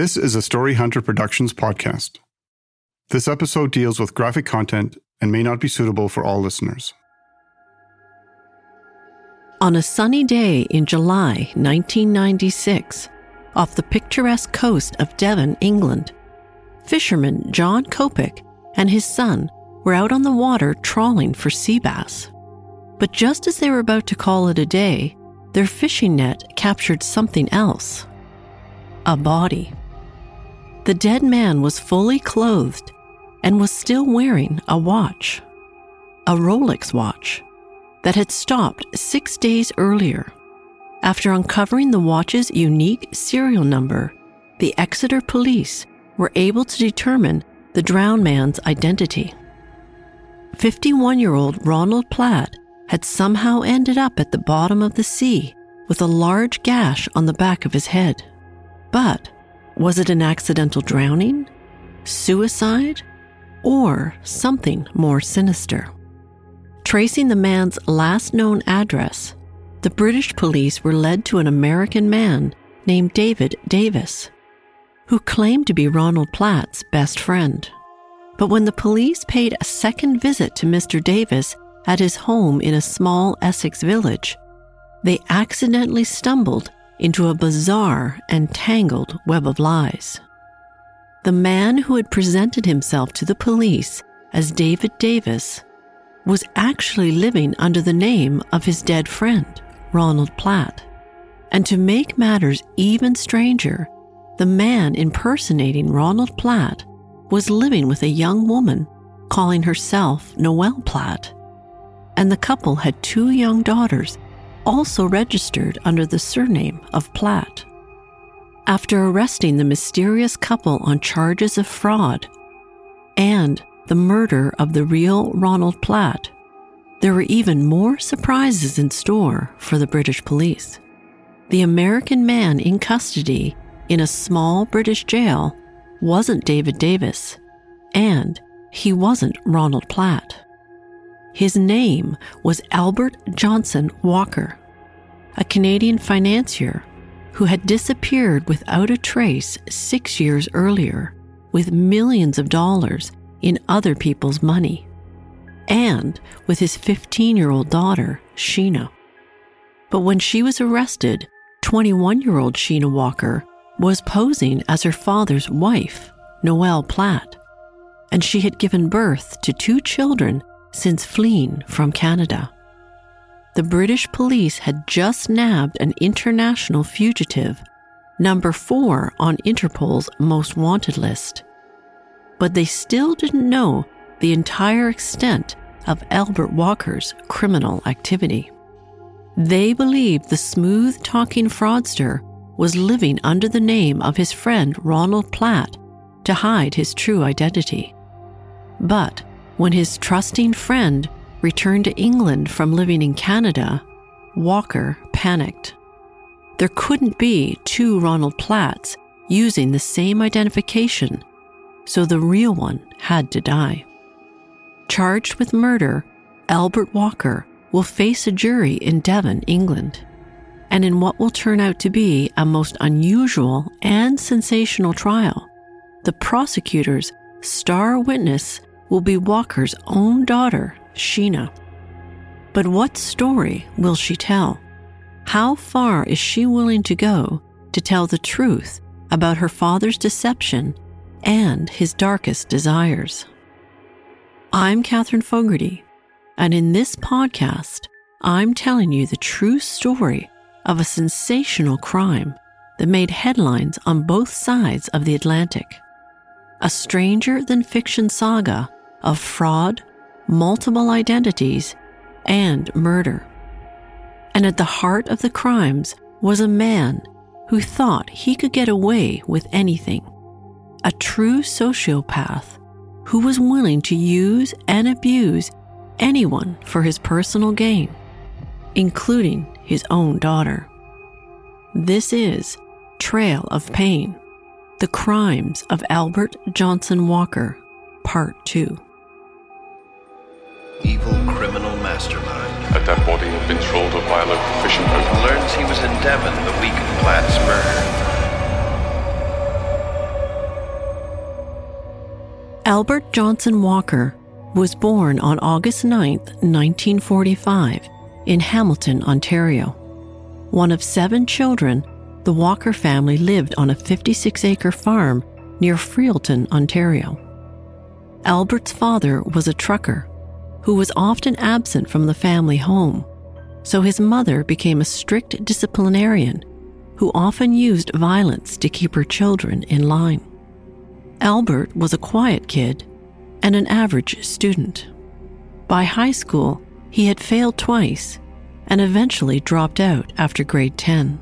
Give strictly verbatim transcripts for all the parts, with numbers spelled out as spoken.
This is a Story Hunter Productions podcast. This episode deals with graphic content and may not be suitable for all listeners. On a sunny day in July nineteen ninety-six, off the picturesque coast of Devon, England, fisherman John Copik and his son were out on the water trawling for sea bass. But just as they were about to call it a day, their fishing net captured something else. A body. The dead man was fully clothed and was still wearing a watch, a Rolex watch, that had stopped six days earlier. After uncovering the watch's unique serial number, the Exeter police were able to determine the drowned man's identity. fifty-one-year-old Ronald Platt had somehow ended up at the bottom of the sea with a large gash on the back of his head. But was it an accidental drowning, suicide, or something more sinister? Tracing the man's last known address, the British police were led to an American man named David Davis, who claimed to be Ronald Platt's best friend. But when the police paid a second visit to Mister Davis at his home in a small Essex village, they accidentally stumbled into a bizarre and tangled web of lies. The man who had presented himself to the police as David Davis was actually living under the name of his dead friend, Ronald Platt. And to make matters even stranger, the man impersonating Ronald Platt was living with a young woman calling herself Noelle Platt. And the couple had two young daughters also registered under the surname of Platt. After arresting the mysterious couple on charges of fraud and the murder of the real Ronald Platt, there were even more surprises in store for the British police. The American man in custody in a small British jail wasn't David Davis, and he wasn't Ronald Platt. His name was Albert Johnson Walker, a Canadian financier who had disappeared without a trace six years earlier with millions of dollars in other people's money, and with his fifteen-year-old daughter, Sheena. But when she was arrested, twenty-one-year-old Sheena Walker was posing as her father's wife, Noelle Platt, and she had given birth to two children since fleeing from Canada. The British police had just nabbed an international fugitive, number four on Interpol's most wanted list. But they still didn't know the entire extent of Albert Walker's criminal activity. They believed the smooth-talking fraudster was living under the name of his friend Ronald Platt to hide his true identity. But when his trusting friend returned to England from living in Canada, Walker panicked. There couldn't be two Ronald Platts using the same identification, so the real one had to die. Charged with murder, Albert Walker will face a jury in Devon, England, and in what will turn out to be a most unusual and sensational trial, the prosecutor's star witness will be Walker's own daughter, Sheena. But what story will she tell? How far is she willing to go to tell the truth about her father's deception and his darkest desires. I'm Catherine Fogarty, and in this podcast, I'm telling you the true story of a sensational crime that made headlines on both sides of the Atlantic. A stranger-than-fiction saga of fraud, multiple identities, and murder. And at the heart of the crimes was a man who thought he could get away with anything. A true sociopath who was willing to use and abuse anyone for his personal gain, including his own daughter. This is Trail of Pain, The Crimes of Albert Johnson Walker, Part two. Evil criminal mastermind. A dead body had been trolled up by a local fisherman who learns he was in Devon the week of Platt's murder. Albert Johnson Walker was born on August ninth, nineteen forty-five, in Hamilton, Ontario. One of seven children, the Walker family lived on a fifty-six acre farm near Freelton, Ontario. Albert's father was a trucker who was often absent from the family home, so his mother became a strict disciplinarian who often used violence to keep her children in line. Albert was a quiet kid and an average student. By high school, he had failed twice and eventually dropped out after grade ten.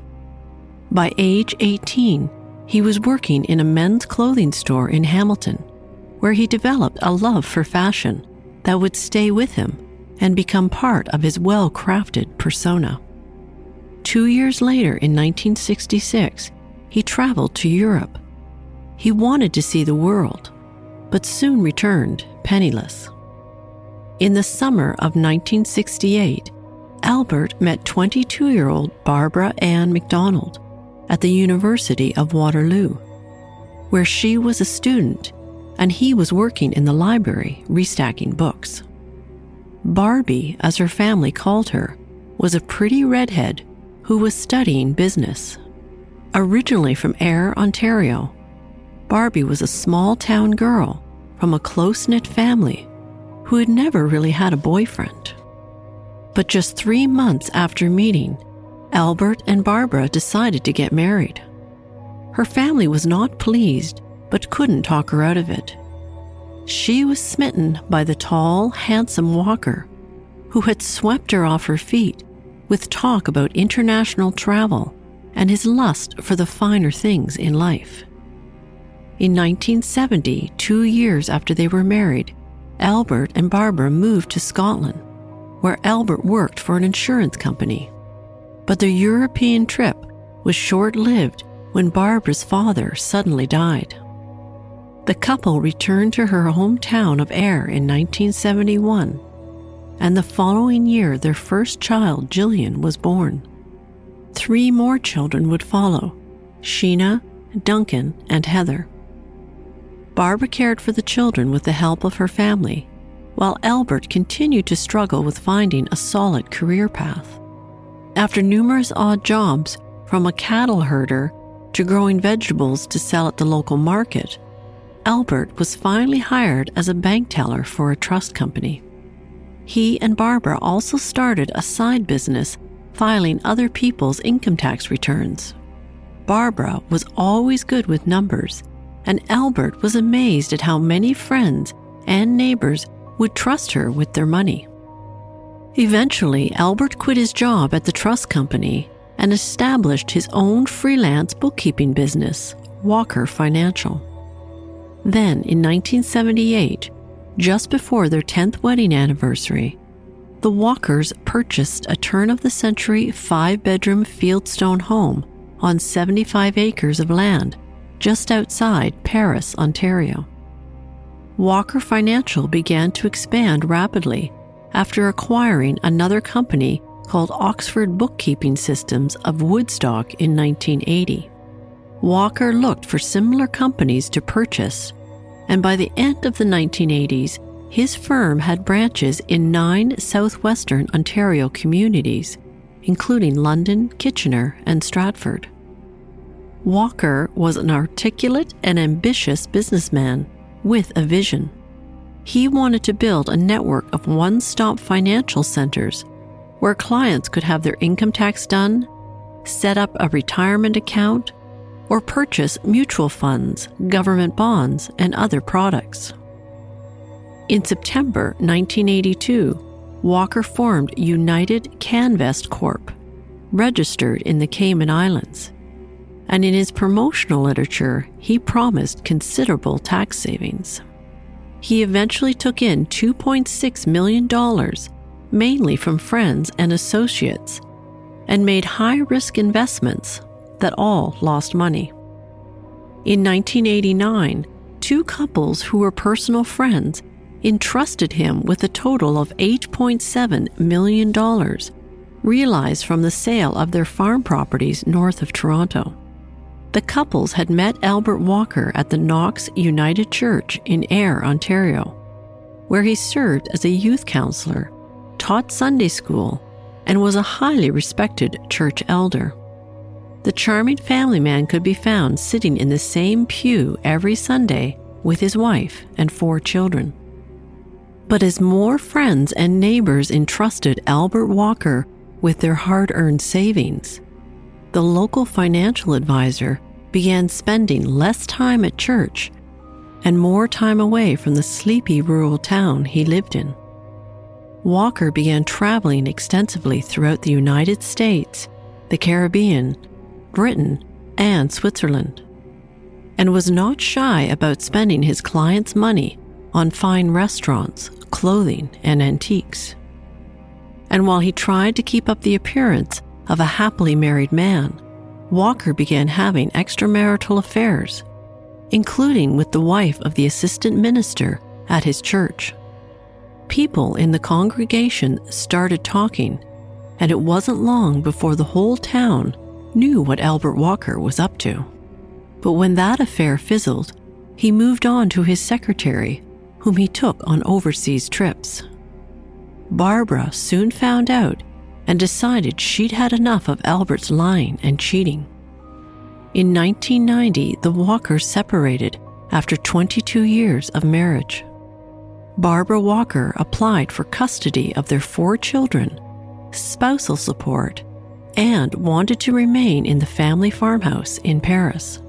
By age eighteen, he was working in a men's clothing store in Hamilton, where he developed a love for fashion that would stay with him and become part of his well-crafted persona. Two years later, in nineteen sixty-six, he traveled to Europe. He wanted to see the world, but soon returned penniless. In the summer of nineteen sixty-eight, Albert met twenty-two-year-old Barbara Ann MacDonald at the University of Waterloo, where she was a student and he was working in the library restacking books. Barbie, as her family called her, was a pretty redhead who was studying business. Originally from Ayr, Ontario, Barbie was a small-town girl from a close-knit family who had never really had a boyfriend. But just three months after meeting, Albert and Barbara decided to get married. Her family was not pleased, but couldn't talk her out of it. She was smitten by the tall, handsome Walker, who had swept her off her feet with talk about international travel and his lust for the finer things in life. In nineteen seventy, two years after they were married, Albert and Barbara moved to Scotland, where Albert worked for an insurance company. But their European trip was short-lived when Barbara's father suddenly died. The couple returned to her hometown of Ayr in nineteen seventy-one, and the following year their first child, Jillian, was born. Three more children would follow: Sheena, Duncan, and Heather. Barbara cared for the children with the help of her family, while Albert continued to struggle with finding a solid career path. After numerous odd jobs, from a cattle herder to growing vegetables to sell at the local market, Albert was finally hired as a bank teller for a trust company. He and Barbara also started a side business filing other people's income tax returns. Barbara was always good with numbers, and Albert was amazed at how many friends and neighbors would trust her with their money. Eventually, Albert quit his job at the trust company and established his own freelance bookkeeping business, Walker Financial. Then, in nineteen seventy-eight, just before their tenth wedding anniversary, the Walkers purchased a turn-of-the-century five-bedroom fieldstone home on seventy-five acres of land just outside Paris, Ontario. Walker Financial began to expand rapidly after acquiring another company called Oxford Bookkeeping Systems of Woodstock in nineteen eighty. Walker looked for similar companies to purchase, and by the end of the nineteen eighties, his firm had branches in nine southwestern Ontario communities, including London, Kitchener, and Stratford. Walker was an articulate and ambitious businessman with a vision. He wanted to build a network of one-stop financial centers where clients could have their income tax done, set up a retirement account, or purchase mutual funds, government bonds, and other products. In September nineteen eighty-two, Walker formed United Canvest Corp, registered in the Cayman Islands, and in his promotional literature, he promised considerable tax savings. He eventually took in two point six million dollars, mainly from friends and associates, and made high-risk investments that all lost money. In nineteen eighty-nine, two couples who were personal friends entrusted him with a total of eight point seven million dollars, realized from the sale of their farm properties north of Toronto. The couples had met Albert Walker at the Knox United Church in Ayr, Ontario, where he served as a youth counselor, taught Sunday school, and was a highly respected church elder. The charming family man could be found sitting in the same pew every Sunday with his wife and four children. But as more friends and neighbors entrusted Albert Walker with their hard-earned savings, the local financial advisor began spending less time at church and more time away from the sleepy rural town he lived in. Walker began traveling extensively throughout the United States, the Caribbean, Britain, and Switzerland, and was not shy about spending his clients' money on fine restaurants, clothing, and antiques. And while he tried to keep up the appearance of a happily married man, Walker began having extramarital affairs, including with the wife of the assistant minister at his church. People in the congregation started talking, and it wasn't long before the whole town knew what Albert Walker was up to. But when that affair fizzled, he moved on to his secretary, whom he took on overseas trips. Barbara soon found out and decided she'd had enough of Albert's lying and cheating. In nineteen ninety, the Walkers separated after twenty-two years of marriage. Barbara Walker applied for custody of their four children, spousal support, and wanted to remain in the family farmhouse in Paris.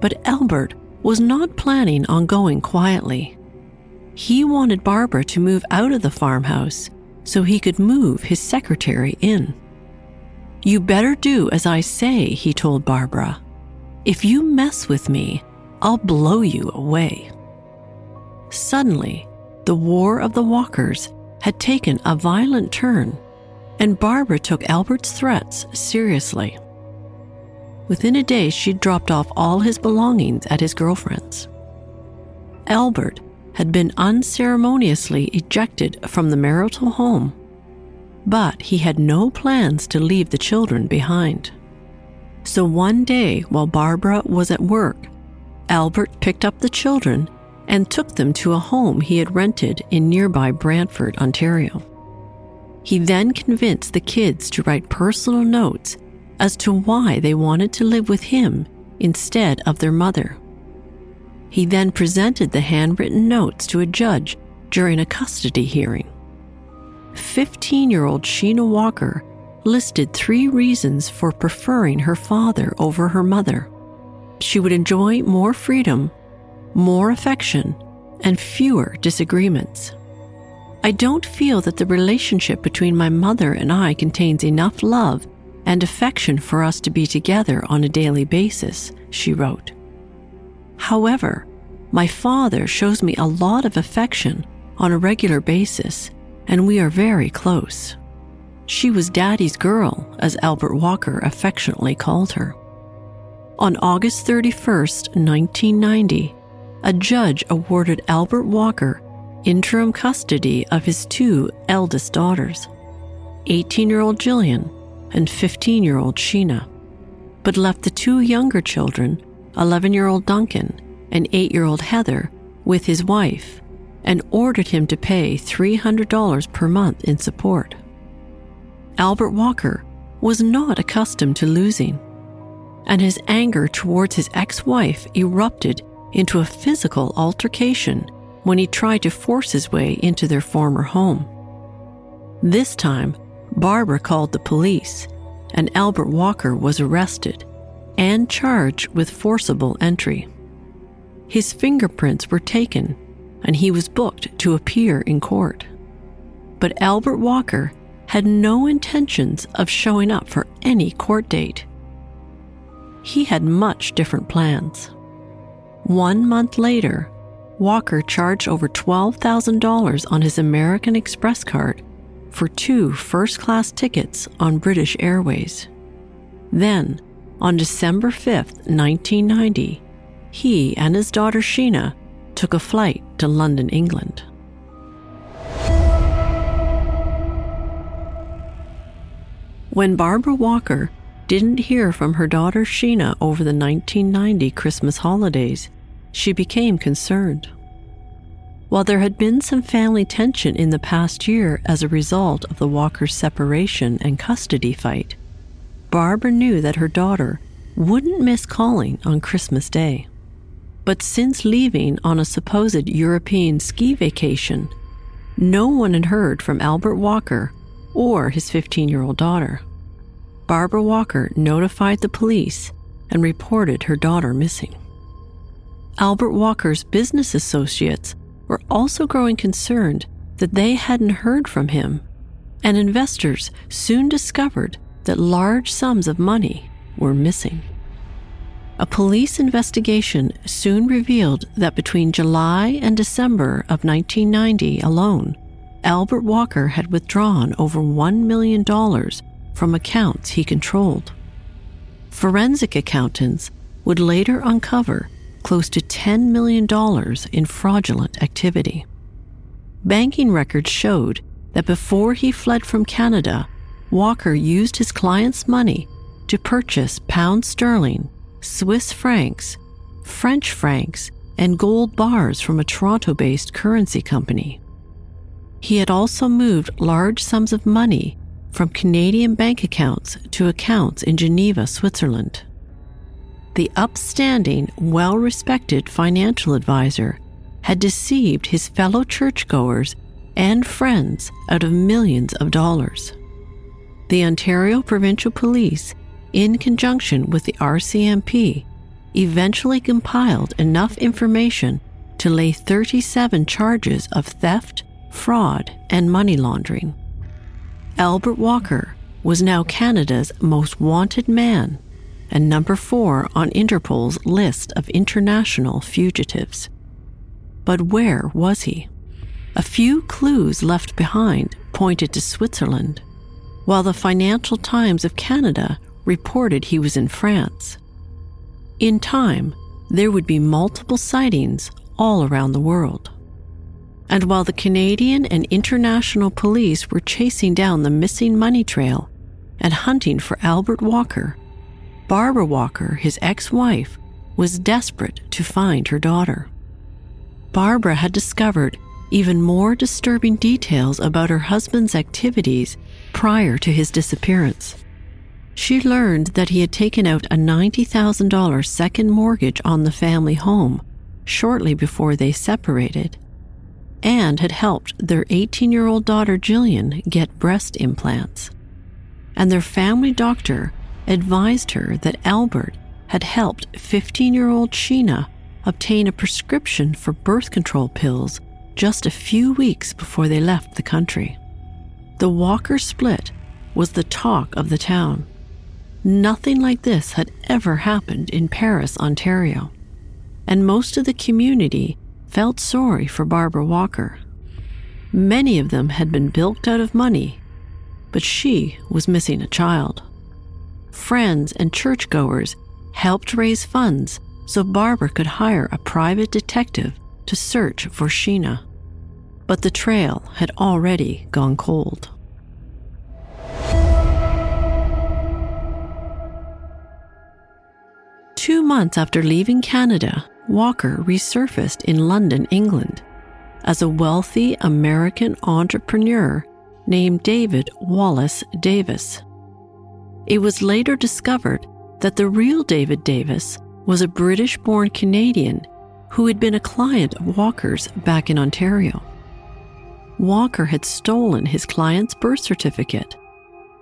But Albert was not planning on going quietly. He wanted Barbara to move out of the farmhouse so he could move his secretary in. "You better do as I say," he told Barbara. "If you mess with me, I'll blow you away." Suddenly, the War of the Walkers had taken a violent turn, and Barbara took Albert's threats seriously. Within a day, she dropped off all his belongings at his girlfriend's. Albert had been unceremoniously ejected from the marital home, but he had no plans to leave the children behind. So one day, while Barbara was at work, Albert picked up the children and took them to a home he had rented in nearby Brantford, Ontario. He then convinced the kids to write personal notes as to why they wanted to live with him instead of their mother. He then presented the handwritten notes to a judge during a custody hearing. fifteen-year-old Sheena Walker listed three reasons for preferring her father over her mother. She would enjoy more freedom, more affection, and fewer disagreements. "I don't feel that the relationship between my mother and I contains enough love and affection for us to be together on a daily basis," she wrote. "However, my father shows me a lot of affection on a regular basis, and we are very close." She was Daddy's girl, as Albert Walker affectionately called her. On August thirty-first, nineteen ninety, a judge awarded Albert Walker interim custody of his two eldest daughters, eighteen-year-old Jillian and fifteen-year-old Sheena, but left the two younger children, eleven-year-old Duncan and eight-year-old Heather, with his wife, and ordered him to pay three hundred dollars per month in support. Albert Walker was not accustomed to losing. and his anger towards his ex-wife erupted into a physical altercation when he tried to force his way into their former home. This time, Barbara called the police, and Albert Walker was arrested and charged with forcible entry. His fingerprints were taken, and he was booked to appear in court. But Albert Walker had no intentions of showing up for any court date. He had much different plans. One month later, Walker charged over twelve thousand dollars on his American Express card for two first-class tickets on British Airways. Then, on December fifth, nineteen ninety, he and his daughter Sheena took a flight to London, England. When Barbara Walker didn't hear from her daughter Sheena over the nineteen ninety Christmas holidays, she became concerned. While there had been some family tension in the past year as a result of the Walkers' separation and custody fight, Barbara knew that her daughter wouldn't miss calling on Christmas Day. But since leaving on a supposed European ski vacation, no one had heard from Albert Walker or his fifteen-year-old daughter. Barbara Walker notified the police and reported her daughter missing. Albert Walker's business associates were also growing concerned that they hadn't heard from him, and investors soon discovered that large sums of money were missing. A police investigation soon revealed that between July and December of nineteen ninety alone, Albert Walker had withdrawn over one million dollars from accounts he controlled. Forensic accountants would later uncover close to ten million dollars in fraudulent activity. Banking records showed that before he fled from Canada, Walker used his clients' money to purchase pound sterling, Swiss francs, French francs, and gold bars from a Toronto-based currency company. He had also moved large sums of money from Canadian bank accounts to accounts in Geneva, Switzerland. The upstanding, well-respected financial advisor had deceived his fellow churchgoers and friends out of millions of dollars. The Ontario Provincial Police, in conjunction with the R C M P, eventually compiled enough information to lay thirty-seven charges of theft, fraud, and money laundering. Albert Walker was now Canada's most wanted man and number four on Interpol's list of international fugitives. But where was he? A few clues left behind pointed to Switzerland, while the Financial Times of Canada reported he was in France. In time, there would be multiple sightings all around the world. And while the Canadian and international police were chasing down the missing money trail and hunting for Albert Walker, Barbara Walker, his ex-wife, was desperate to find her daughter. Barbara had discovered even more disturbing details about her husband's activities prior to his disappearance. She learned that he had taken out a ninety thousand dollars second mortgage on the family home shortly before they separated, and had helped their eighteen-year-old daughter Jillian get breast implants. And their family doctor advised her that Albert had helped fifteen-year-old Sheena obtain a prescription for birth control pills just a few weeks before they left the country. The Walker split was the talk of the town. Nothing like this had ever happened in Paris, Ontario, and most of the community felt sorry for Barbara Walker. Many of them had been bilked out of money, but she was missing a child. Friends and churchgoers helped raise funds so Barbara could hire a private detective to search for Sheena. But the trail had already gone cold. Two months after leaving Canada, Walker resurfaced in London, England, as a wealthy American entrepreneur named David Wallace Davis. It was later discovered that the real David Davis was a British-born Canadian who had been a client of Walker's back in Ontario. Walker had stolen his client's birth certificate,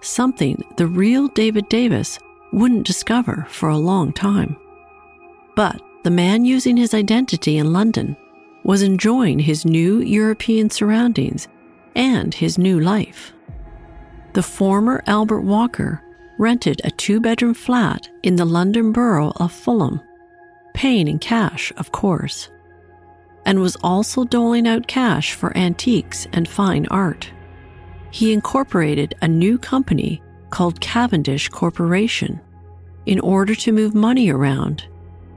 something the real David Davis wouldn't discover for a long time. But the man using his identity in London was enjoying his new European surroundings and his new life. The former Albert Walker rented a two-bedroom flat in the London borough of Fulham, paying in cash, of course, and was also doling out cash for antiques and fine art. He incorporated a new company called Cavendish Corporation in order to move money around,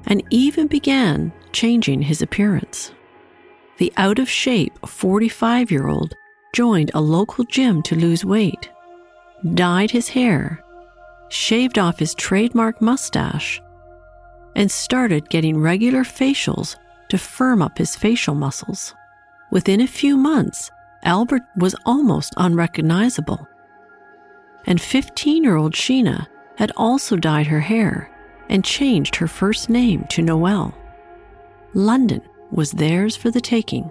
and even began changing his appearance. The out-of-shape forty-five-year-old joined a local gym to lose weight, dyed his hair, shaved off his trademark mustache, and started getting regular facials to firm up his facial muscles. Within a few months, Albert was almost unrecognizable. And fifteen-year-old Sheena had also dyed her hair and changed her first name to Noelle. London was theirs for the taking.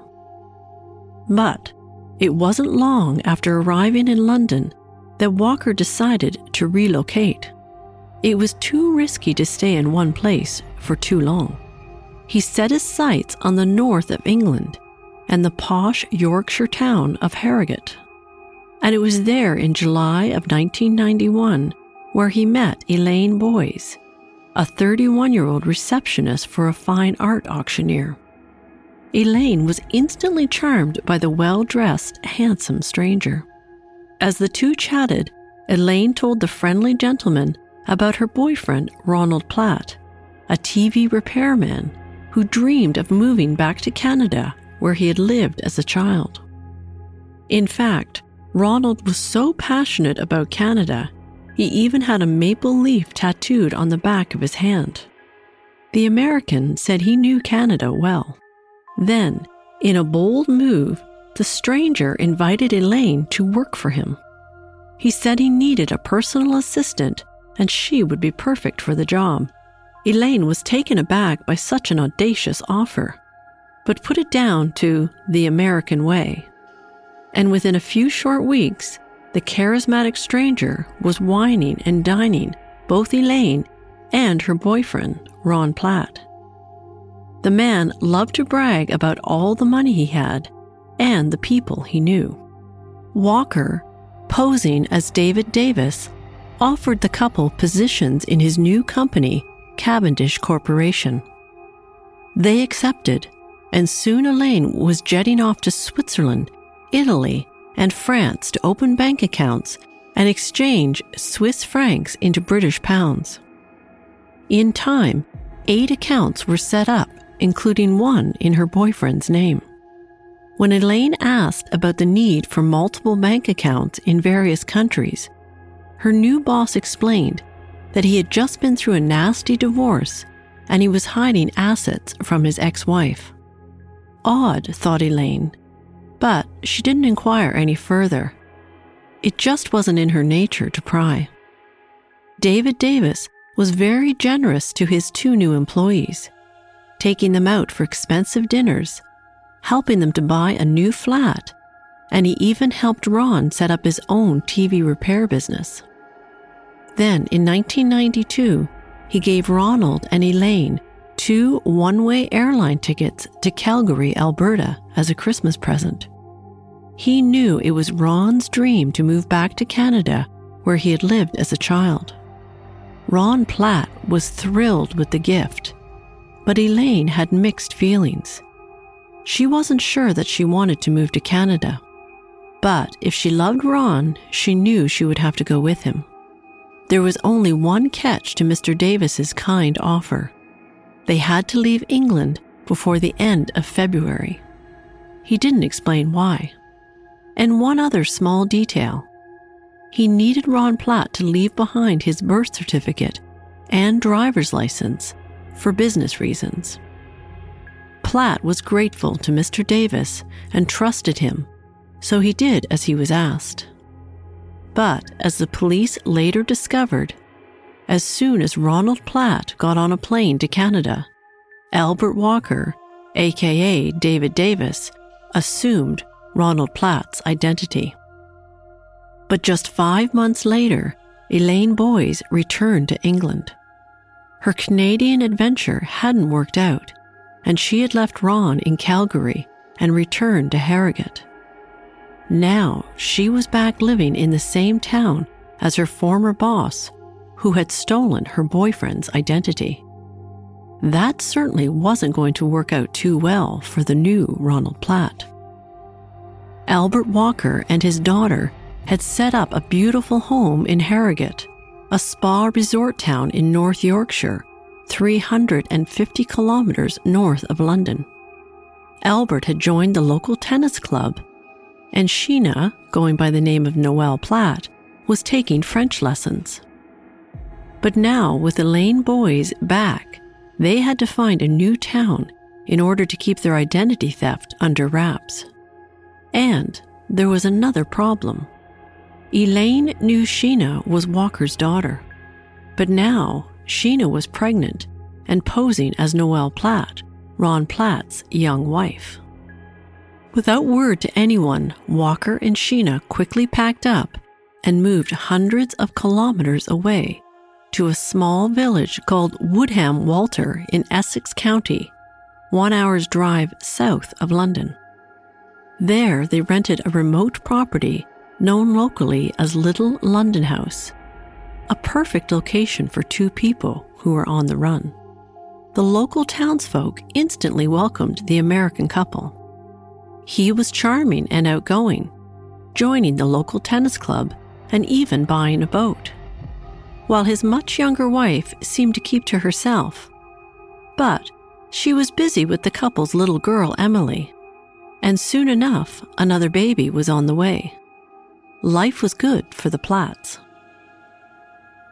But it wasn't long after arriving in London that Walker decided to relocate. It was too risky to stay in one place for too long. He set his sights on the north of England and the posh Yorkshire town of Harrogate. And it was there in July of nineteen ninety-one where he met Elaine Boyes, a thirty-one-year-old receptionist for a fine art auctioneer. Elaine was instantly charmed by the well-dressed, handsome stranger. As the two chatted, Elaine told the friendly gentleman about her boyfriend, Ronald Platt, a T V repairman who dreamed of moving back to Canada where he had lived as a child. In fact, Ronald was so passionate about Canada, he even had a maple leaf tattooed on the back of his hand. The American said he knew Canada well. Then, in a bold move, the stranger invited Elaine to work for him. He said he needed a personal assistant and she would be perfect for the job. Elaine was taken aback by such an audacious offer, but put it down to the American way. And within a few short weeks, the charismatic stranger was wining and dining both Elaine and her boyfriend, Ron Platt. The man loved to brag about all the money he had and the people he knew. Walker, posing as David Davis, offered the couple positions in his new company, Cavendish Corporation. They accepted, and soon Elaine was jetting off to Switzerland, Italy, and France to open bank accounts and exchange Swiss francs into British pounds. In time, eight accounts were set up, including one in her boyfriend's name. When Elaine asked about the need for multiple bank accounts in various countries, her new boss explained that he had just been through a nasty divorce and he was hiding assets from his ex-wife. Odd, thought Elaine, but she didn't inquire any further. It just wasn't in her nature to pry. David Davis was very generous to his two new employees, taking them out for expensive dinners, helping them to buy a new flat, and he even helped Ron set up his own T V repair business. Then, in nineteen ninety-two, he gave Ronald and Elaine two one-way airline tickets to Calgary, Alberta, as a Christmas present. He knew it was Ron's dream to move back to Canada, where he had lived as a child. Ron Platt was thrilled with the gift, but Elaine had mixed feelings. She wasn't sure that she wanted to move to Canada, but if she loved Ron, she knew she would have to go with him. There was only one catch to Mister Davis's kind offer. They had to leave England before the end of February. He didn't explain why. And one other small detail. He needed Ron Platt to leave behind his birth certificate and driver's license for business reasons. Platt was grateful to Mister Davis and trusted him, so he did as he was asked. But as the police later discovered, as soon as Ronald Platt got on a plane to Canada. Albert Walker, aka David Davis, assumed Ronald Platt's identity. But just five months later, Elaine Boyes returned to England. Her Canadian adventure hadn't worked out, and she had left Ron in Calgary and returned to Harrogate. Now she was back living in the same town as her former boss, who had stolen her boyfriend's identity. That certainly wasn't going to work out too well for the new Ronald Platt. Albert Walker and his daughter had set up a beautiful home in Harrogate, a spa resort town in North Yorkshire, three hundred fifty kilometers north of London. Albert had joined the local tennis club, and Sheena, going by the name of Noelle Platt, was taking French lessons. But now, with Elaine Boyes back, they had to find a new town in order to keep their identity theft under wraps. And there was another problem. Elaine knew Sheena was Walker's daughter, but now Sheena was pregnant and posing as Noelle Platt, Ron Platt's young wife. Without word to anyone, Walker and Sheena quickly packed up and moved hundreds of kilometers away to a small village called Woodham Walter in Essex County, one hour's drive south of London. There, they rented a remote property known locally as Little London House, a perfect location for two people who were on the run. The local townsfolk instantly welcomed the American couple. He was charming and outgoing, joining the local tennis club and even buying a boat, while his much younger wife seemed to keep to herself. But she was busy with the couple's little girl, Emily, and soon enough, another baby was on the way. Life was good for the Platts.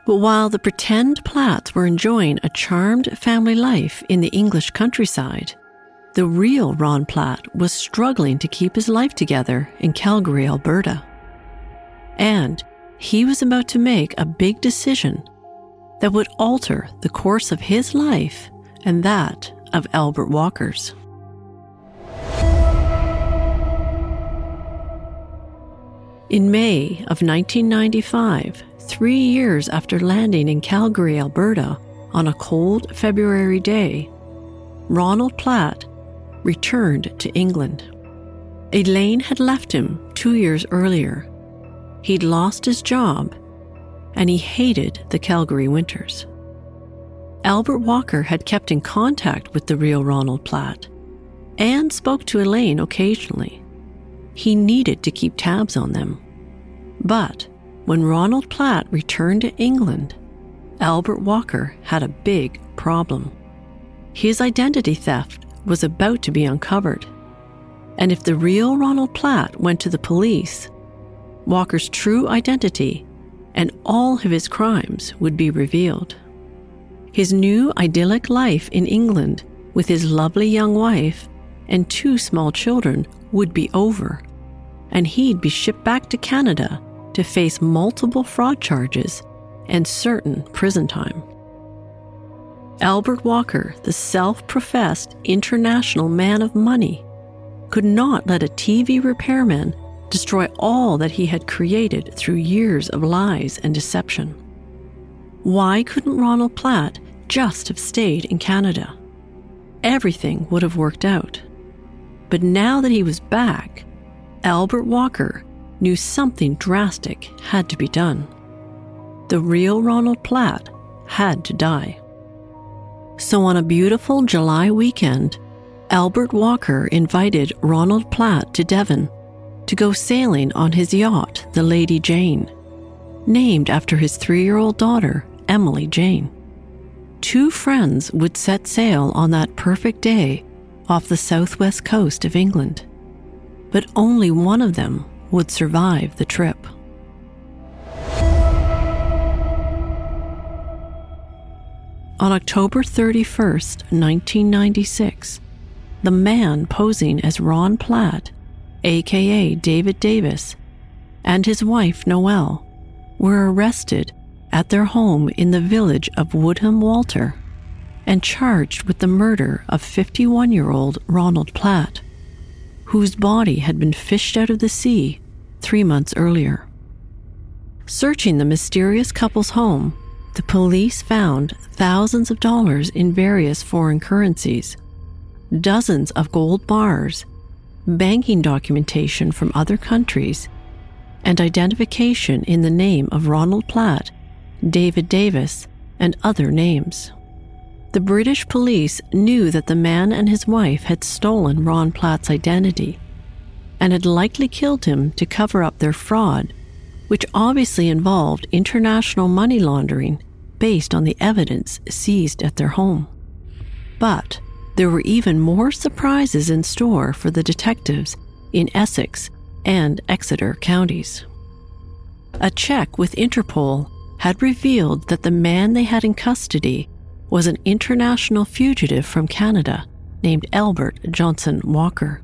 But while the pretend Platts were enjoying a charmed family life in the English countryside, the real Ron Platt was struggling to keep his life together in Calgary, Alberta. And he was about to make a big decision that would alter the course of his life and that of Albert Walker's. In May of nineteen ninety-five, three years after landing in Calgary, Alberta, on a cold February day, Ronald Platt returned to England. Elaine had left him two years earlier. He'd lost his job, and he hated the Calgary winters. Albert Walker had kept in contact with the real Ronald Platt and spoke to Elaine occasionally. He needed to keep tabs on them. But when Ronald Platt returned to England, Albert Walker had a big problem. His identity theft was about to be uncovered. And if the real Ronald Platt went to the police, Walker's true identity and all of his crimes would be revealed. His new idyllic life in England with his lovely young wife and two small children would be over, and he'd be shipped back to Canada to face multiple fraud charges and certain prison time. Albert Walker, the self-professed international man of money, could not let a T V repairman destroy all that he had created through years of lies and deception. Why couldn't Ronald Platt just have stayed in Canada? Everything would have worked out. But now that he was back, Albert Walker knew something drastic had to be done. The real Ronald Platt had to die. So on a beautiful July weekend, Albert Walker invited Ronald Platt to Devon to go sailing on his yacht, the Lady Jane, named after his three-year-old daughter, Emily Jane. Two friends would set sail on that perfect day off the southwest coast of England, but only one of them would survive the trip. On October thirty-first, nineteen ninety-six, the man posing as Ron Platt, aka David Davis, and his wife Noelle were arrested at their home in the village of Woodham Walter and charged with the murder of fifty-one-year-old Ronald Platt, whose body had been fished out of the sea three months earlier. Searching the mysterious couple's home, the police found thousands of dollars in various foreign currencies, dozens of gold bars, banking documentation from other countries, and identification in the name of Ronald Platt, David Davis, and other names. The British police knew that the man and his wife had stolen Ron Platt's identity and had likely killed him to cover up their fraud, which obviously involved international money laundering based on the evidence seized at their home. But there were even more surprises in store for the detectives in Essex and Exeter counties. A check with Interpol had revealed that the man they had in custody was an international fugitive from Canada named Albert Johnson Walker.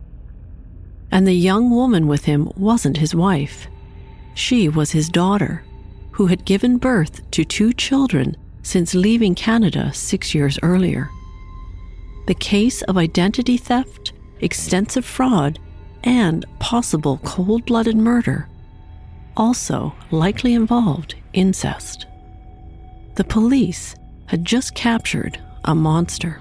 And the young woman with him wasn't his wife. She was his daughter, who had given birth to two children since leaving Canada six years earlier. The case of identity theft, extensive fraud, and possible cold-blooded murder also likely involved incest. The police had just captured a monster.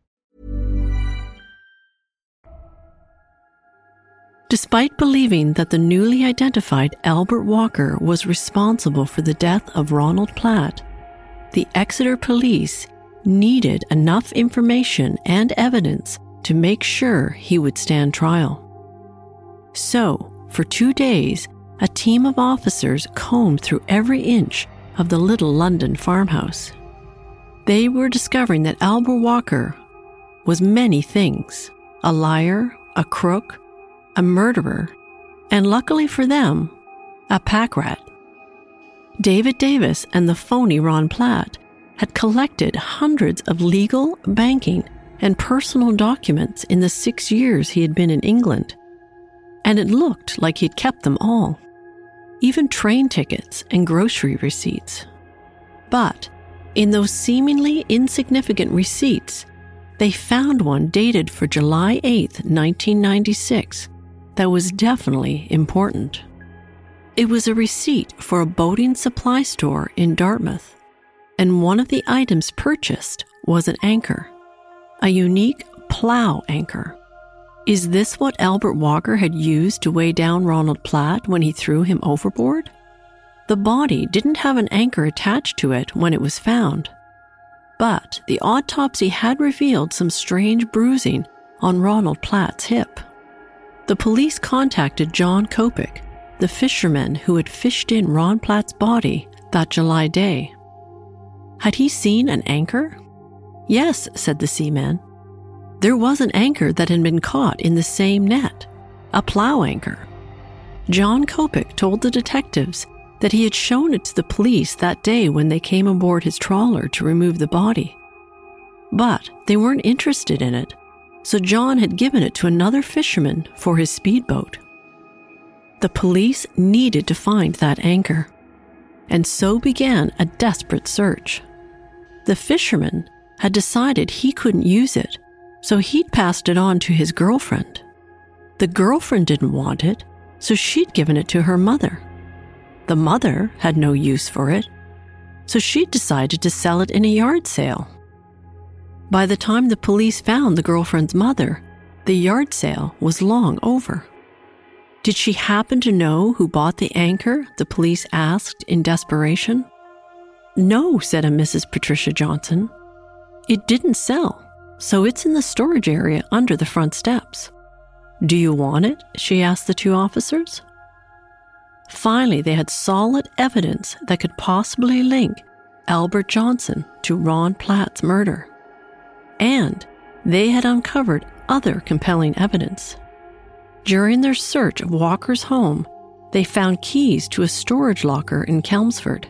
Despite believing that the newly identified Albert Walker was responsible for the death of Ronald Platt, the Exeter police needed enough information and evidence to make sure he would stand trial. So, for two days, a team of officers combed through every inch of the little London farmhouse. They were discovering that Albert Walker was many things: a liar, a crook, a murderer, and luckily for them, a pack rat. David Davis and the phony Ron Platt had collected hundreds of legal, banking, and personal documents in the six years he had been in England, and it looked like he'd kept them all, even train tickets and grocery receipts. But in those seemingly insignificant receipts, they found one dated for July eighth, nineteen ninety-six, that was definitely important. It was a receipt for a boating supply store in Dartmouth, and one of the items purchased was an anchor, a unique plow anchor. Is this what Albert Walker had used to weigh down Ronald Platt when he threw him overboard? The body didn't have an anchor attached to it when it was found, but the autopsy had revealed some strange bruising on Ronald Platt's hip. The police contacted John Copik, the fisherman who had fished in Ron Platt's body that July day. Had he seen an anchor? Yes, said the seaman. There was an anchor that had been caught in the same net, a plow anchor. John Copik told the detectives that he had shown it to the police that day when they came aboard his trawler to remove the body. But they weren't interested in it, so John had given it to another fisherman for his speedboat. The police needed to find that anchor, and so began a desperate search. The fisherman had decided he couldn't use it, so he'd passed it on to his girlfriend. The girlfriend didn't want it, so she'd given it to her mother. The mother had no use for it, so she decided to sell it in a yard sale. By the time the police found the girlfriend's mother, the yard sale was long over. Did she happen to know who bought the anchor? The police asked in desperation. No, said a Missus Patricia Johnson. It didn't sell, so it's in the storage area under the front steps. Do you want it? She asked the two officers. Finally, they had solid evidence that could possibly link Albert Johnson to Ron Platt's murder. And they had uncovered other compelling evidence. During their search of Walker's home, they found keys to a storage locker in Chelmsford.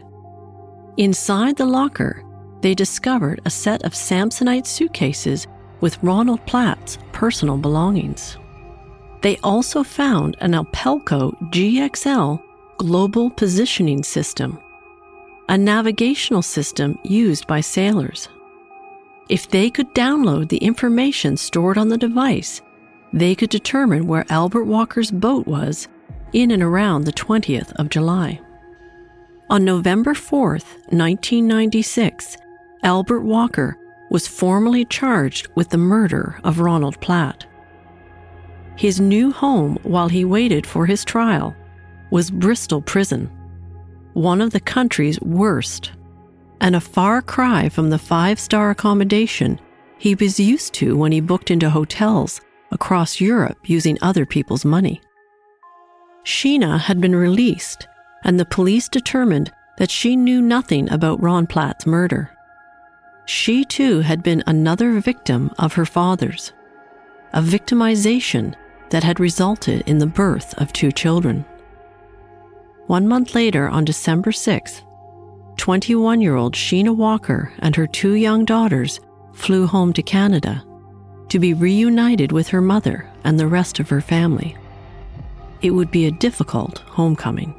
Inside the locker, they discovered a set of Samsonite suitcases with Ronald Platt's personal belongings. They also found an Alpelco G X L global positioning system, a navigational system used by sailors. If they could download the information stored on the device, they could determine where Albert Walker's boat was in and around the twentieth of July. On November fourth, nineteen ninety-six, Albert Walker was formally charged with the murder of Ronald Platt. His new home, while he waited for his trial, was Bristol Prison, one of the country's worst, and a far cry from the five-star accommodation he was used to when he booked into hotels across Europe using other people's money. Sheena had been released, and the police determined that she knew nothing about Ron Platt's murder. She too had been another victim of her father's, a victimization that had resulted in the birth of two children. One month later, on December sixth, twenty-one-year-old Sheena Walker and her two young daughters flew home to Canada to be reunited with her mother and the rest of her family. It would be a difficult homecoming.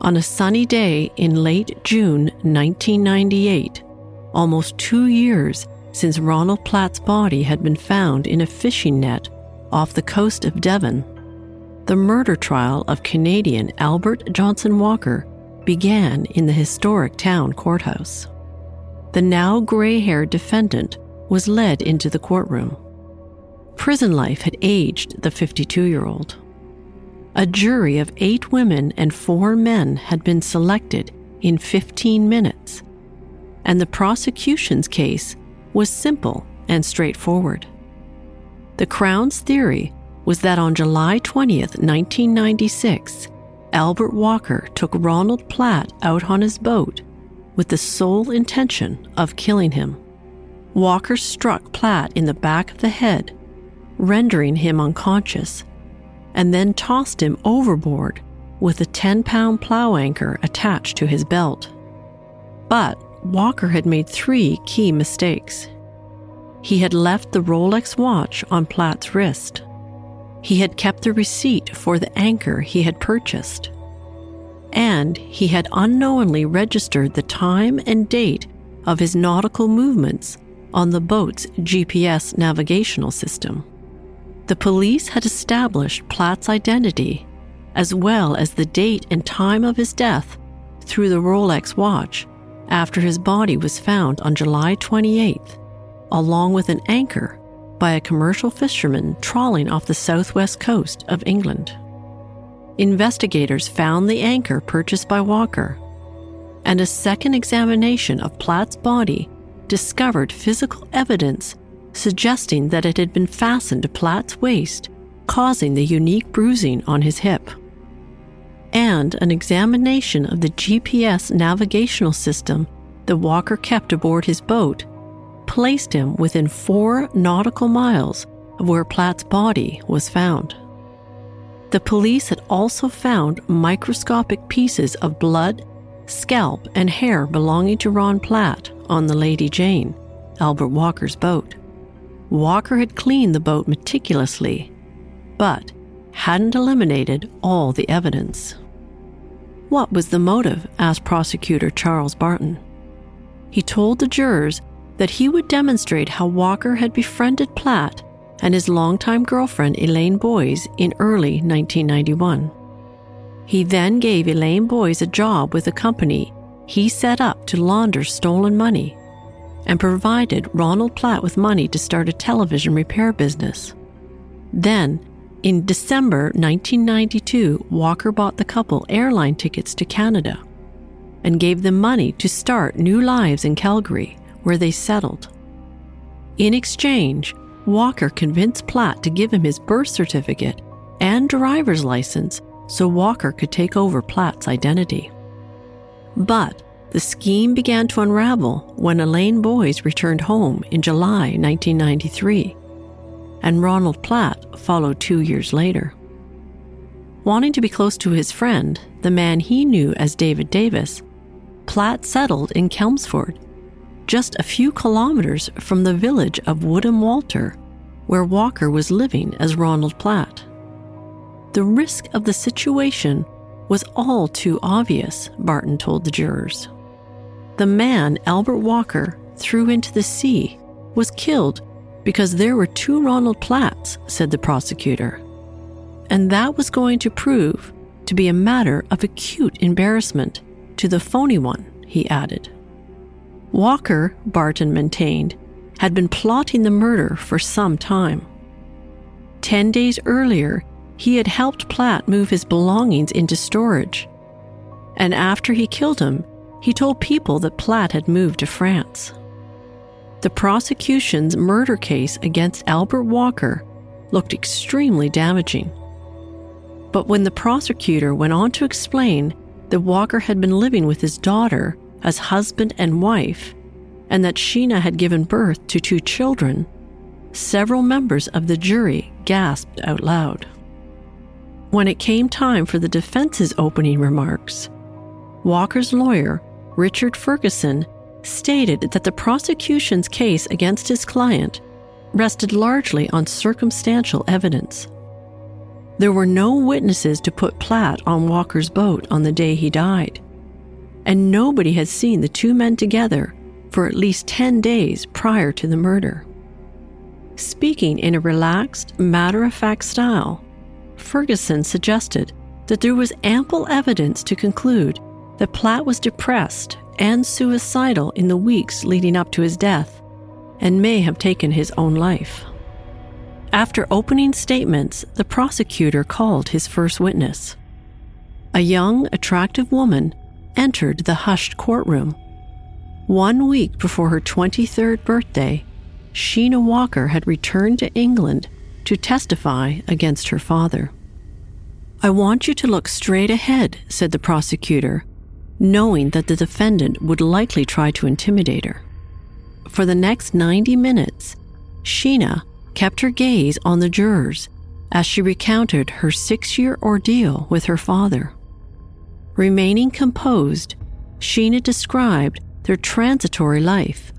On a sunny day in late June nineteen ninety-eight, almost two years since Ronald Platt's body had been found in a fishing net off the coast of Devon, the murder trial of Canadian Albert Johnson Walker began in the historic town courthouse. The now gray-haired defendant was led into the courtroom. Prison life had aged the fifty-two-year-old. A jury of eight women and four men had been selected in fifteen minutes, and the prosecution's case was simple and straightforward. The Crown's theory was that on July twentieth, nineteen ninety-six, Albert Walker took Ronald Platt out on his boat with the sole intention of killing him. Walker struck Platt in the back of the head, rendering him unconscious, and then tossed him overboard with a ten-pound plow anchor attached to his belt. But Walker had made three key mistakes. He had left the Rolex watch on Platt's wrist. He had kept the receipt for the anchor he had purchased. And he had unknowingly registered the time and date of his nautical movements on the boat's G P S navigational system. The police had established Platt's identity, as well as the date and time of his death, through the Rolex watch after his body was found on July twenty-eighth, along with an anchor by a commercial fisherman trawling off the southwest coast of England. Investigators found the anchor purchased by Walker, and a second examination of Platt's body discovered physical evidence suggesting that it had been fastened to Platt's waist, causing the unique bruising on his hip. And an examination of the G P S navigational system that Walker kept aboard his boat placed him within four nautical miles of where Platt's body was found. The police had also found microscopic pieces of blood, scalp, and hair belonging to Ron Platt on the Lady Jane, Albert Walker's boat. Walker had cleaned the boat meticulously, but hadn't eliminated all the evidence. What was the motive? asked prosecutor Charles Barton. He told the jurors that he would demonstrate how Walker had befriended Platt and his longtime girlfriend Elaine Boyes in early nineteen ninety-one. He then gave Elaine Boyes a job with a company he set up to launder stolen money and provided Ronald Platt with money to start a television repair business. Then, in December nineteen ninety-two, Walker bought the couple airline tickets to Canada and gave them money to start new lives in Calgary, where they settled. In exchange, Walker convinced Platt to give him his birth certificate and driver's license so Walker could take over Platt's identity. But the scheme began to unravel when Elaine Boyes returned home in July nineteen ninety-three, and Ronald Platt followed two years later. Wanting to be close to his friend, the man he knew as David Davis, Platt settled in Chelmsford, just a few kilometers from the village of Woodham Walter, where Walker was living as Ronald Platt. The risk of the situation was all too obvious, Barton told the jurors. The man Albert Walker threw into the sea was killed because there were two Ronald Platts, said the prosecutor, and that was going to prove to be a matter of acute embarrassment to the phony one, he added. Walker, Barton maintained, had been plotting the murder for some time. Ten days earlier, he had helped Platt move his belongings into storage, and after he killed him, he told people that Platt had moved to France. The prosecution's murder case against Albert Walker looked extremely damaging. But when the prosecutor went on to explain that Walker had been living with his daughter as husband and wife, and that Sheena had given birth to two children, several members of the jury gasped out loud. When it came time for the defense's opening remarks, Walker's lawyer, Richard Ferguson, stated that the prosecution's case against his client rested largely on circumstantial evidence. There were no witnesses to put Platt on Walker's boat on the day he died, and nobody had seen the two men together for at least ten days prior to the murder. Speaking in a relaxed, matter-of-fact style, Ferguson suggested that there was ample evidence to conclude that Platt was depressed and suicidal in the weeks leading up to his death and may have taken his own life. After opening statements, the prosecutor called his first witness. A young, attractive woman entered the hushed courtroom. One week before her twenty-third birthday, Sheena Walker had returned to England to testify against her father. "I want you to look straight ahead," said the prosecutor, knowing that the defendant would likely try to intimidate her. For the next ninety minutes, Sheena kept her gaze on the jurors as she recounted her six-year ordeal with her father. Remaining composed, Sheena described their transitory life,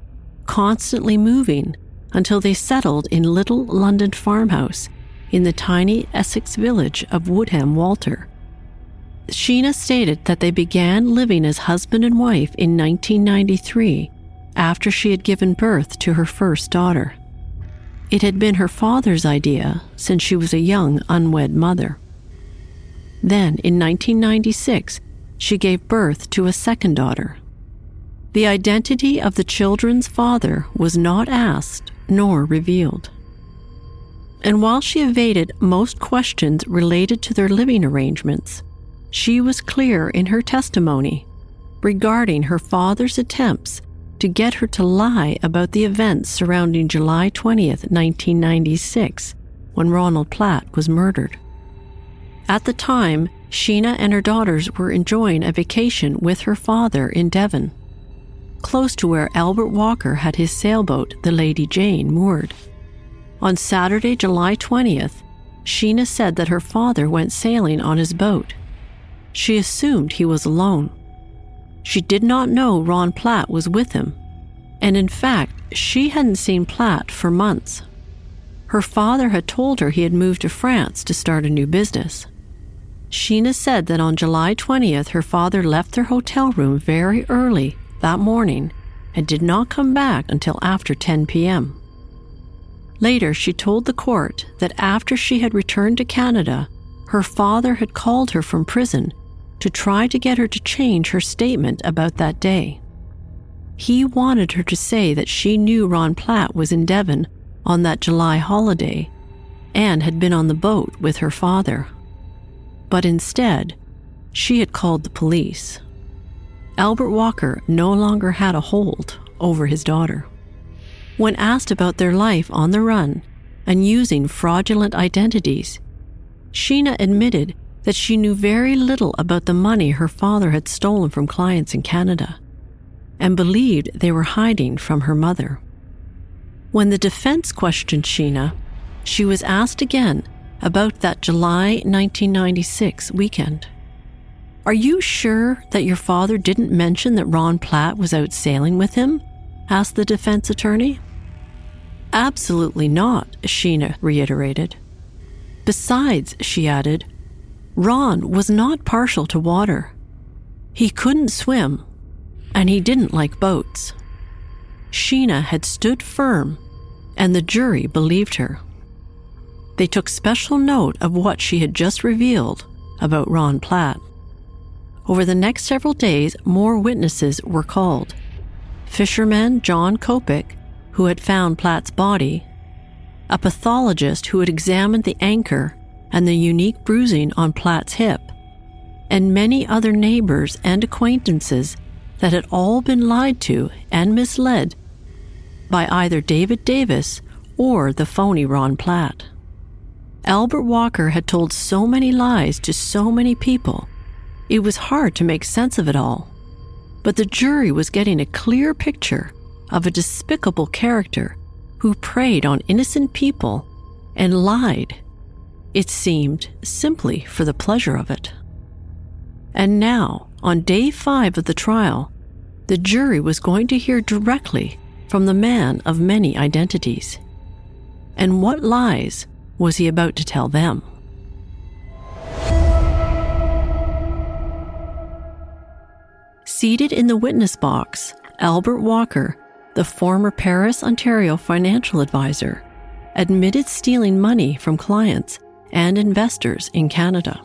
constantly moving until they settled in Little London Farmhouse in the tiny Essex village of Woodham Walter. Sheena stated that they began living as husband and wife in nineteen ninety-three after she had given birth to her first daughter. It had been her father's idea since she was a young unwed mother. Then, in nineteen ninety-six, she gave birth to a second daughter. The identity of the children's father was not asked nor revealed. And while she evaded most questions related to their living arrangements, she was clear in her testimony regarding her father's attempts to get her to lie about the events surrounding July twentieth, nineteen ninety-six, when Ronald Platt was murdered. At the time, Sheena and her daughters were enjoying a vacation with her father in Devon, close to where Albert Walker had his sailboat, the Lady Jane, moored. On Saturday, July twentieth, Sheena said that her father went sailing on his boat. She assumed he was alone. She did not know Ron Platt was with him, and in fact, she hadn't seen Platt for months. Her father had told her he had moved to France to start a new business. Sheena said that on July twentieth, her father left their hotel room very early that morning and did not come back until after ten p.m. Later, she told the court that after she had returned to Canada, her father had called her from prison to try to get her to change her statement about that day. He wanted her to say that she knew Ron Platt was in Devon on that July holiday and had been on the boat with her father. But instead, she had called the police. Albert Walker no longer had a hold over his daughter. When asked about their life on the run and using fraudulent identities, Sheena admitted that she knew very little about the money her father had stolen from clients in Canada and believed they were hiding from her mother. When the defense questioned Sheena, she was asked again about that July nineteen ninety-six weekend. "Are you sure that your father didn't mention that Ron Platt was out sailing with him?" asked the defense attorney. "Absolutely not," Sheena reiterated. "Besides," she added, "Ron was not partial to water. He couldn't swim, and he didn't like boats." Sheena had stood firm, and the jury believed her. They took special note of what she had just revealed about Ron Platt. Over the next several days, more witnesses were called. Fisherman John Copik, who had found Platt's body, a pathologist who had examined the anchor and the unique bruising on Platt's hip, and many other neighbors and acquaintances that had all been lied to and misled by either David Davis or the phony Ron Platt. Albert Walker had told so many lies to so many people, it was hard to make sense of it all. But the jury was getting a clear picture of a despicable character who preyed on innocent people and lied, it seemed, simply for the pleasure of it. And now, on day five of the trial, the jury was going to hear directly from the man of many identities. And what lies was he about to tell them? Seated in the witness box, Albert Walker, the former Paris, Ontario financial advisor, admitted stealing money from clients and investors in Canada.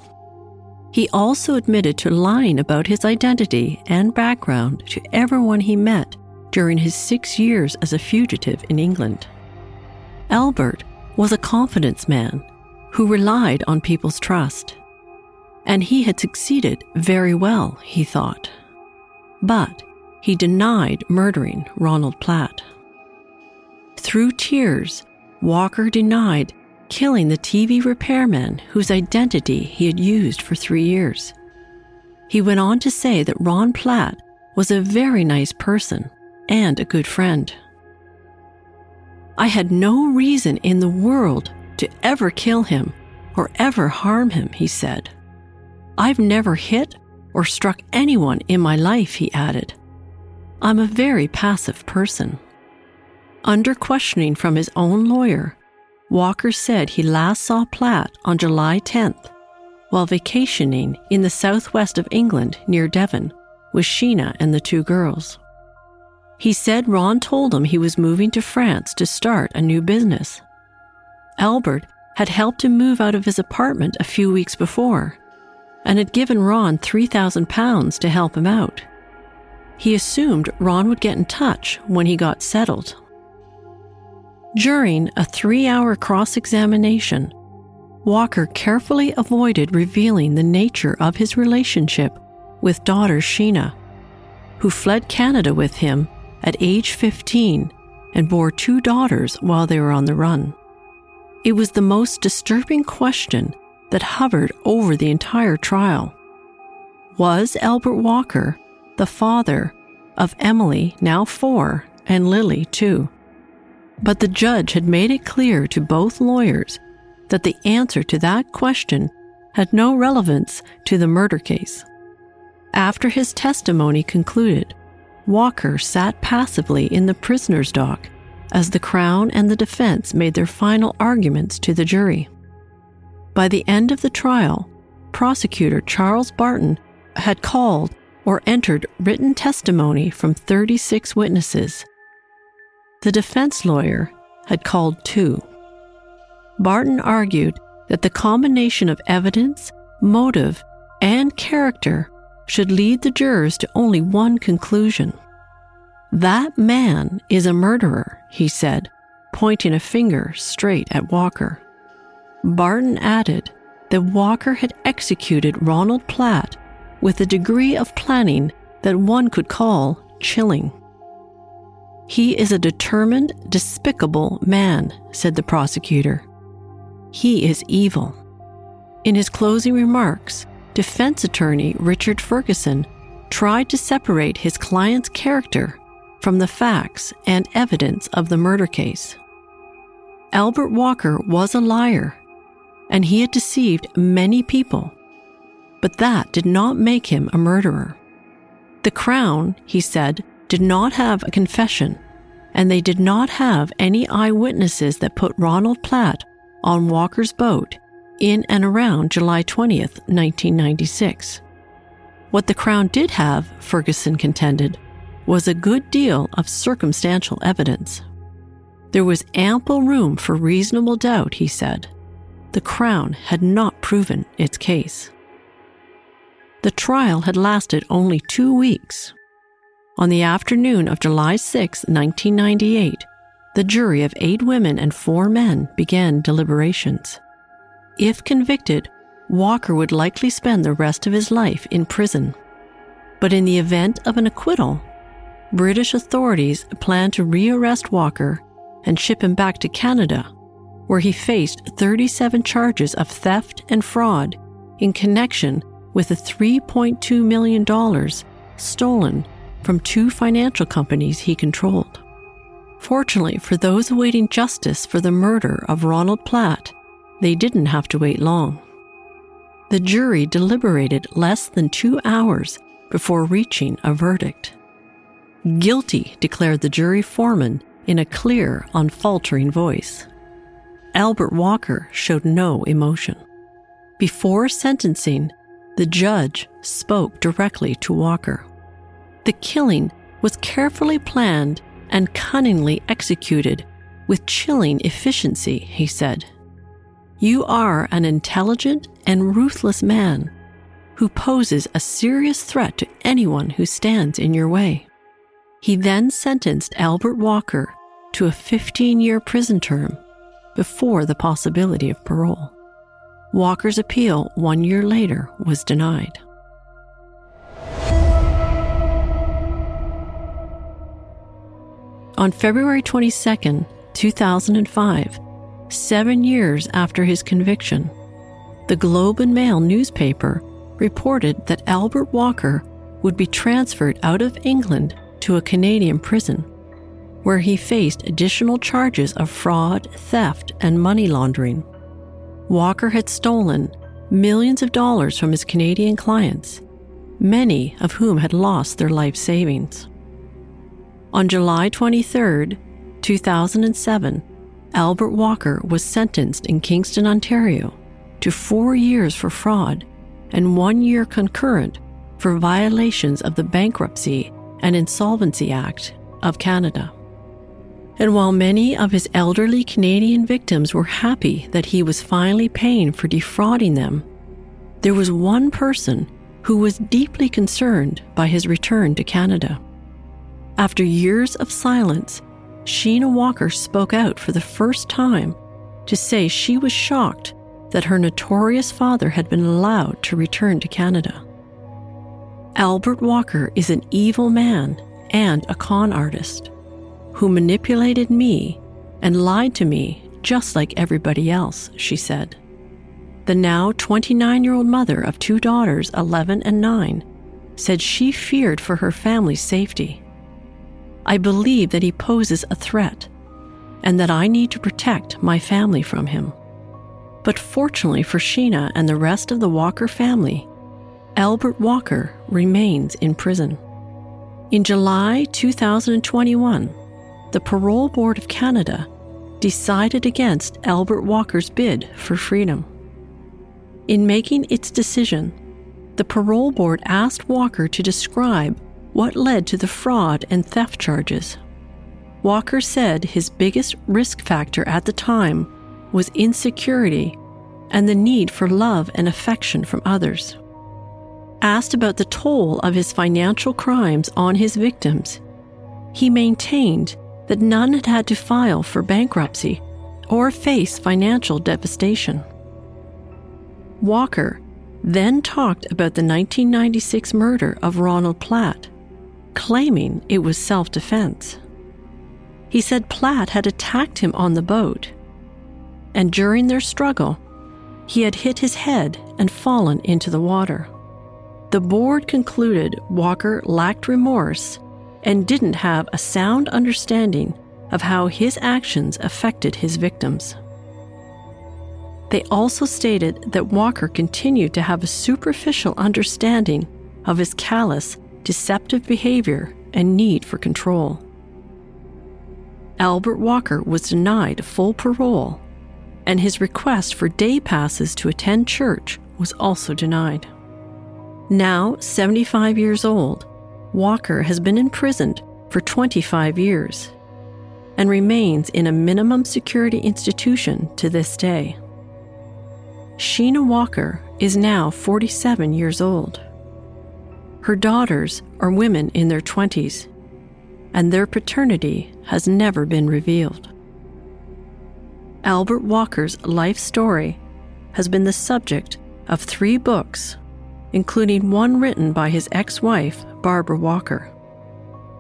He also admitted to lying about his identity and background to everyone he met during his six years as a fugitive in England. Albert was a confidence man who relied on people's trust, and he had succeeded very well, he thought. But he denied murdering Ronald Platt. Through tears, Walker denied killing the T V repairman whose identity he had used for three years. He went on to say that Ron Platt was a very nice person and a good friend. I had no reason in the world to ever kill him or ever harm him, he said. I've never hit or struck anyone in my life, he added. I'm a very passive person. Under questioning from his own lawyer, Walker said he last saw Platt on July tenth while vacationing in the southwest of England near Devon with Sheena and the two girls. He said Ron told him he was moving to France to start a new business. Albert had helped him move out of his apartment a few weeks before and had given Ron three thousand pounds to help him out. He assumed Ron would get in touch when he got settled. During a three-hour cross-examination, Walker carefully avoided revealing the nature of his relationship with daughter Sheena, who fled Canada with him at age fifteen and bore two daughters while they were on the run. It was the most disturbing question that hovered over the entire trial. Was Albert Walker the father of Emily, now four, and Lily, two? But the judge had made it clear to both lawyers that the answer to that question had no relevance to the murder case. After his testimony concluded, Walker sat passively in the prisoner's dock as the Crown and the defense made their final arguments to the jury. By the end of the trial, prosecutor Charles Barton had called or entered written testimony from thirty-six witnesses. The defense lawyer had called two. Barton argued that the combination of evidence, motive, and character should lead the jurors to only one conclusion. That man is a murderer, he said, pointing a finger straight at Walker. Barton added that Walker had executed Ronald Platt with a degree of planning that one could call chilling. He is a determined, despicable man, said the prosecutor. He is evil. In his closing remarks, defense attorney Richard Ferguson tried to separate his client's character from the facts and evidence of the murder case. Albert Walker was a liar, and he had deceived many people, but that did not make him a murderer. The Crown, he said, did not have a confession, and they did not have any eyewitnesses that put Ronald Platt on Walker's boat in and around July twentieth, nineteen ninety-six. What the Crown did have, Ferguson contended, was a good deal of circumstantial evidence. There was ample room for reasonable doubt, he said. The Crown had not proven its case. The trial had lasted only two weeks. On the afternoon of July sixth, nineteen ninety-eight, the jury of eight women and four men began deliberations. If convicted, Walker would likely spend the rest of his life in prison. But in the event of an acquittal, British authorities planned to rearrest Walker and ship him back to Canada, where he faced thirty-seven charges of theft and fraud in connection with the three point two million dollars stolen from two financial companies he controlled. Fortunately for those awaiting justice for the murder of Ronald Platt, they didn't have to wait long. The jury deliberated less than two hours before reaching a verdict. Guilty, declared the jury foreman in a clear, unfaltering voice. Albert Walker showed no emotion. Before sentencing, the judge spoke directly to Walker. The killing was carefully planned and cunningly executed with chilling efficiency, he said. You are an intelligent and ruthless man who poses a serious threat to anyone who stands in your way. He then sentenced Albert Walker to a fifteen-year prison term before the possibility of parole. Walker's appeal one year later was denied. on February twenty-second, two thousand five, seven years after his conviction. The Globe and Mail newspaper reported that Albert Walker would be transferred out of England to a Canadian prison, where he faced additional charges of fraud, theft, and money laundering. Walker had stolen millions of dollars from his Canadian clients, many of whom had lost their life savings. On July twenty-third, two thousand seven, Albert Walker was sentenced in Kingston, Ontario, to four years for fraud and one year concurrent for violations of the Bankruptcy and Insolvency Act of Canada. And while many of his elderly Canadian victims were happy that he was finally paying for defrauding them, there was one person who was deeply concerned by his return to Canada. After years of silence, Sheena Walker spoke out for the first time to say she was shocked that her notorious father had been allowed to return to Canada. Albert Walker is an evil man and a con artist who manipulated me and lied to me just like everybody else, she said. The now twenty-nine-year-old mother of two daughters, eleven and nine, said she feared for her family's safety. I believe that he poses a threat and that I need to protect my family from him. But fortunately for Sheena and the rest of the Walker family, Albert Walker remains in prison. In July twenty twenty-one, the Parole Board of Canada decided against Albert Walker's bid for freedom. In making its decision, the Parole Board asked Walker to describe what led to the fraud and theft charges. Walker said his biggest risk factor at the time was insecurity and the need for love and affection from others. Asked about the toll of his financial crimes on his victims, he maintained that none had had to file for bankruptcy or face financial devastation. Walker then talked about the nineteen ninety-six murder of Ronald Platt, claiming it was self-defense. He said Platt had attacked him on the boat, and during their struggle, he had hit his head and fallen into the water. The board concluded Walker lacked remorse and didn't have a sound understanding of how his actions affected his victims. They also stated that Walker continued to have a superficial understanding of his callous, deceptive behavior and need for control. Albert Walker was denied full parole, and his request for day passes to attend church was also denied. Now seventy-five years old, Walker has been imprisoned for twenty-five years and remains in a minimum security institution to this day. Sheena Walker is now forty-seven years old. Her daughters are women in their twenties, and their paternity has never been revealed. Albert Walker's life story has been the subject of three books, including one written by his ex-wife, Barbara Walker.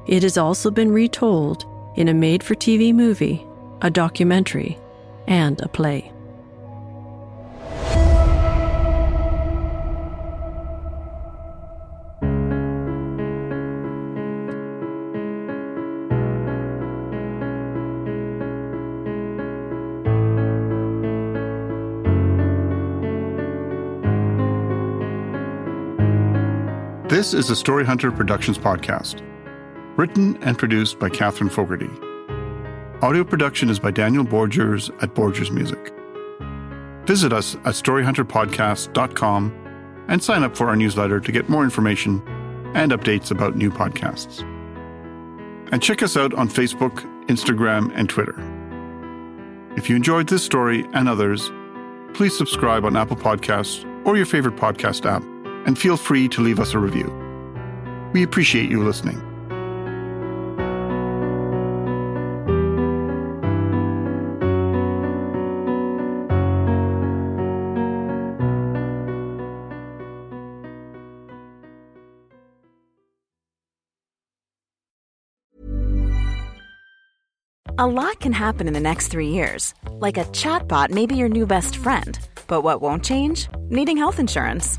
It has also been retold in a made-for-T V movie, a documentary, and a play. This is a Story Hunter Productions podcast, written and produced by Catherine Fogarty. Audio production is by Daniel Borgers at Borgers Music. Visit us at story hunter podcast dot com and sign up for our newsletter to get more information and updates about new podcasts. And check us out on Facebook, Instagram, and Twitter. If you enjoyed this story and others, please subscribe on Apple Podcasts or your favorite podcast app, and feel free to leave us a review. We appreciate you listening. A lot can happen in the next three years, like a chatbot may be your new best friend. But what won't change? Needing health insurance.